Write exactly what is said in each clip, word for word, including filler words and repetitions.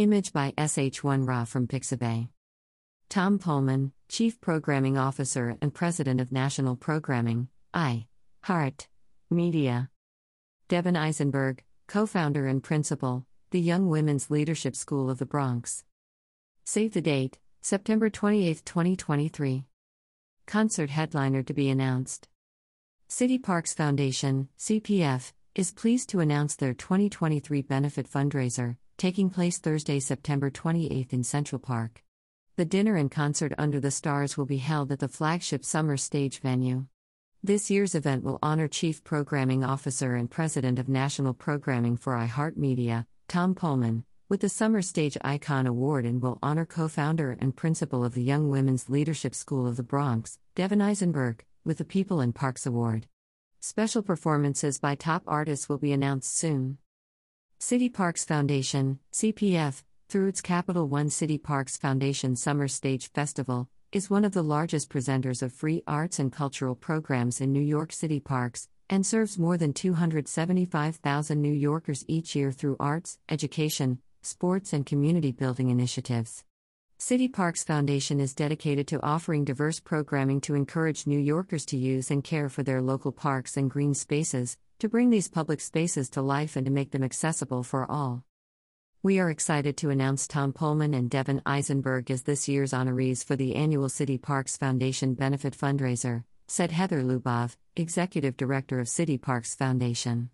Image by S H one Ra from Pixabay. Tom Pullman, Chief Programming Officer and President of National Programming, iHeartMedia. Devin Eisenberg, Co-founder and Principal, the Young Women's Leadership School of the Bronx. Save the date, September twenty-eighth, twenty twenty-three. Concert headliner to be announced. City Parks Foundation, C P F, is pleased to announce their twenty twenty-three benefit fundraiser, taking place Thursday, September twenty-eighth in Central Park. The dinner and concert under the stars will be held at the flagship Summer Stage venue. This year's event will honor Chief Programming Officer and President of National Programming for iHeartMedia, Tom Pullman, with the Summer Stage Icon Award, and will honor co-founder and principal of the Young Women's Leadership School of the Bronx, Devin Eisenberg, with the People in Parks Award. Special performances by top artists will be announced soon. City Parks Foundation, C P F, through its Capital One City Parks Foundation Summer Stage Festival, is one of the largest presenters of free arts and cultural programs in New York City parks, and serves more than two hundred seventy-five thousand New Yorkers each year through arts, education, sports, and community building initiatives. City Parks Foundation is dedicated to offering diverse programming to encourage New Yorkers to use and care for their local parks and green spaces, to bring these public spaces to life and to make them accessible for all. We are excited to announce Tom Pullman and Devin Eisenberg as this year's honorees for the annual City Parks Foundation benefit fundraiser, said Heather Lubov, Executive Director of City Parks Foundation.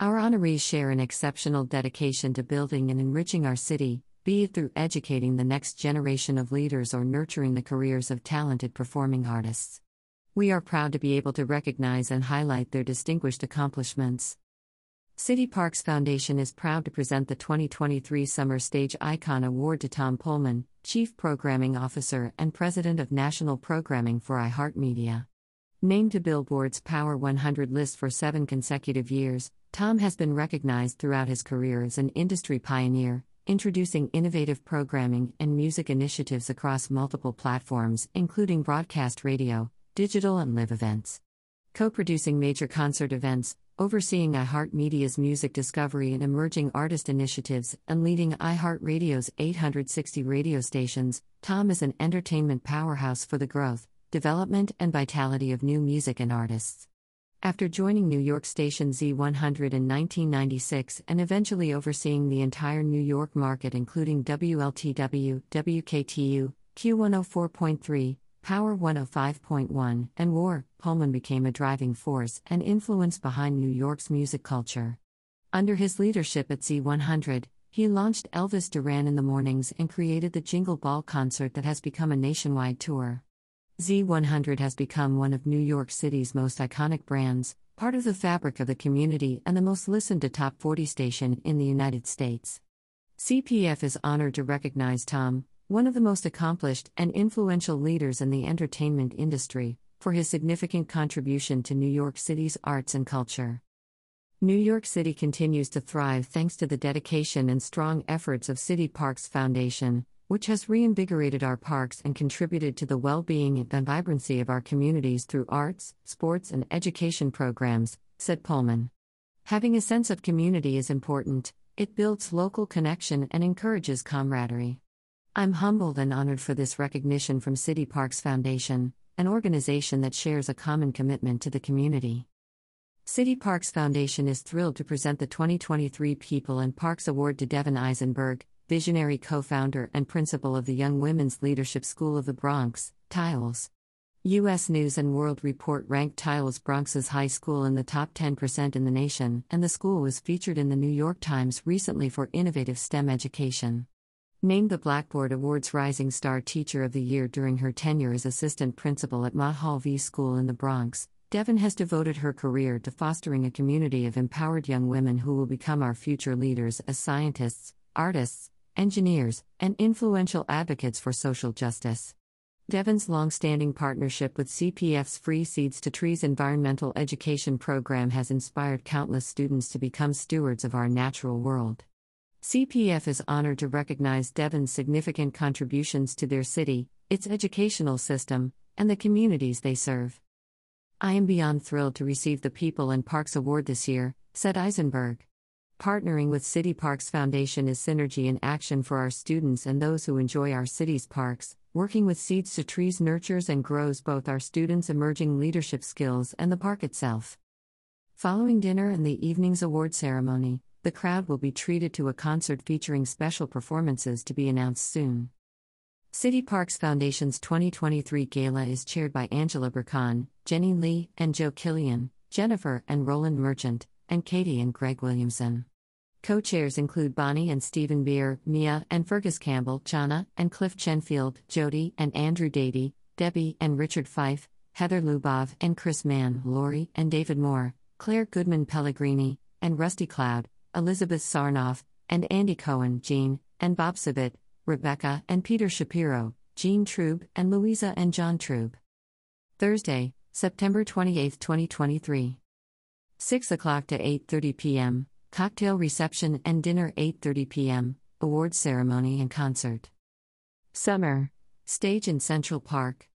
Our honorees share an exceptional dedication to building and enriching our city, be it through educating the next generation of leaders or nurturing the careers of talented performing artists. We are proud to be able to recognize and highlight their distinguished accomplishments. City Parks Foundation is proud to present the twenty twenty-three Summer Stage Icon Award to Tom Pullman, Chief Programming Officer and President of National Programming for iHeartMedia. Named to Billboard's Power one hundred list for seven consecutive years, Tom has been recognized throughout his career as an industry pioneer, introducing innovative programming and music initiatives across multiple platforms, including broadcast radio, digital, and live events. Co-producing major concert events, overseeing iHeartMedia's music discovery and emerging artist initiatives, and leading iHeartRadio's eight hundred sixty radio stations, Tom is an entertainment powerhouse for the growth, development, and vitality of new music and artists. After joining New York station Z one hundred in nineteen ninety-six and eventually overseeing the entire New York market, including W L T W, W K T U, Q one oh four point three, Power one oh five point one, and War, Pullman became a driving force and influence behind New York's music culture. Under his leadership at Z one hundred, he launched Elvis Duran in the mornings and created the Jingle Ball concert that has become a nationwide tour. Z one hundred has become one of New York City's most iconic brands, part of the fabric of the community and the most listened to top forty station in the United States. C P F is honored to recognize Tom, one of the most accomplished and influential leaders in the entertainment industry, for his significant contribution to New York City's arts and culture. New York City continues to thrive thanks to the dedication and strong efforts of City Parks Foundation, which has reinvigorated our parks and contributed to the well-being and vibrancy of our communities through arts, sports, and education programs, said Pullman. Having a sense of community is important. It builds local connection and encourages camaraderie. I'm humbled and honored for this recognition from City Parks Foundation, an organization that shares a common commitment to the community. City Parks Foundation is thrilled to present the twenty twenty-three People in Parks Award to Devin Eisenberg, visionary co-founder and principal of the Young Women's Leadership School of the Bronx, Tiles. U S News and World Report ranked Tiles Bronx's high school in the top ten percent in the nation, and the school was featured in the New York Times recently for innovative STEM education. Named the Blackboard Awards Rising Star Teacher of the Year during her tenure as assistant principal at Mott Hall V School in the Bronx, Devin has devoted her career to fostering a community of empowered young women who will become our future leaders as scientists, artists, engineers, and influential advocates for social justice. Devin's long-standing partnership with C P F's Free Seeds to Trees environmental education program has inspired countless students to become stewards of our natural world. C P F is honored to recognize Devin's significant contributions to their city, its educational system, and the communities they serve. I am beyond thrilled to receive the People in Parks Award this year, said Eisenberg. Partnering with City Parks Foundation is synergy in action for our students and those who enjoy our city's parks. Working with Seeds to Trees nurtures and grows both our students' emerging leadership skills and the park itself. Following dinner and the evening's award ceremony, the crowd will be treated to a concert featuring special performances to be announced soon. City Parks Foundation's twenty twenty-three gala is chaired by Angela Burkan, Jenny Lee and Joe Killian, Jennifer and Roland Merchant, and Katie and Greg Williamson. Co-chairs include Bonnie and Stephen Beer, Mia and Fergus Campbell, Chana and Cliff Chenfield, Jody and Andrew Dady, Debbie and Richard Fife, Heather Lubov and Chris Mann, Lori and David Moore, Claire Goodman Pellegrini, and Rusty Cloud, Elizabeth Sarnoff, and Andy Cohen, Jean, and Bob Sabat, Rebecca and Peter Shapiro, Jean Trube, and Louisa and John Trube. Thursday, September twenty-eighth, twenty twenty-three. six o'clock to eight thirty p m, cocktail reception and dinner, eight thirty p m, awards ceremony and concert. Summer Stage in Central Park.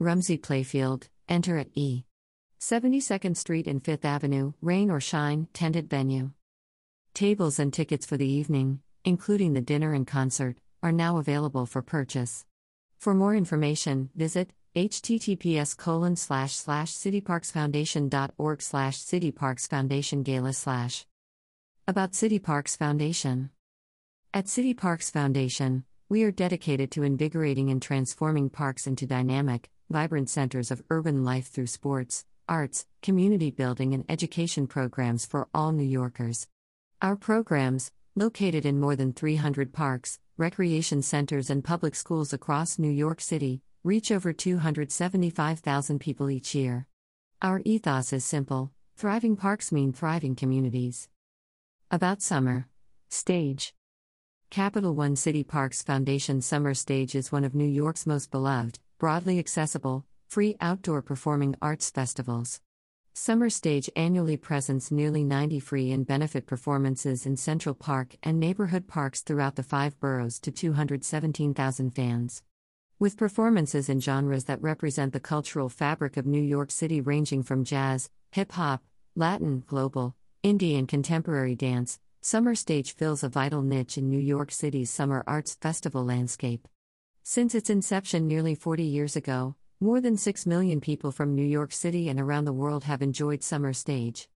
Rumsey Playfield, enter at E. seventy-second Street and Fifth Avenue, rain or shine, tented venue. Tables and tickets for the evening, including the dinner and concert, are now available for purchase. For more information, visit https colon slash slash cityparksfoundation dot org slash cityparksfoundationgala slash. About City Parks Foundation. At City Parks Foundation, we are dedicated to invigorating and transforming parks into dynamic, vibrant centers of urban life through sports, arts, community building and education programs for all New Yorkers. Our programs, located in more than three hundred parks, recreation centers and public schools across New York City, reach over two hundred seventy-five thousand people each year. Our ethos is simple: thriving parks mean thriving communities. About Summer Stage. Capital One City Parks Foundation Summer Stage is one of New York's most beloved, broadly accessible, free outdoor performing arts festivals. Summer Stage annually presents nearly ninety free and benefit performances in Central Park and neighborhood parks throughout the five boroughs to two hundred seventeen thousand fans. With performances in genres that represent the cultural fabric of New York City, ranging from jazz, hip-hop, Latin, global, indie and contemporary dance, Summer Stage fills a vital niche in New York City's summer arts festival landscape. Since its inception nearly forty years ago, more than six million people from New York City and around the world have enjoyed Summer Stage.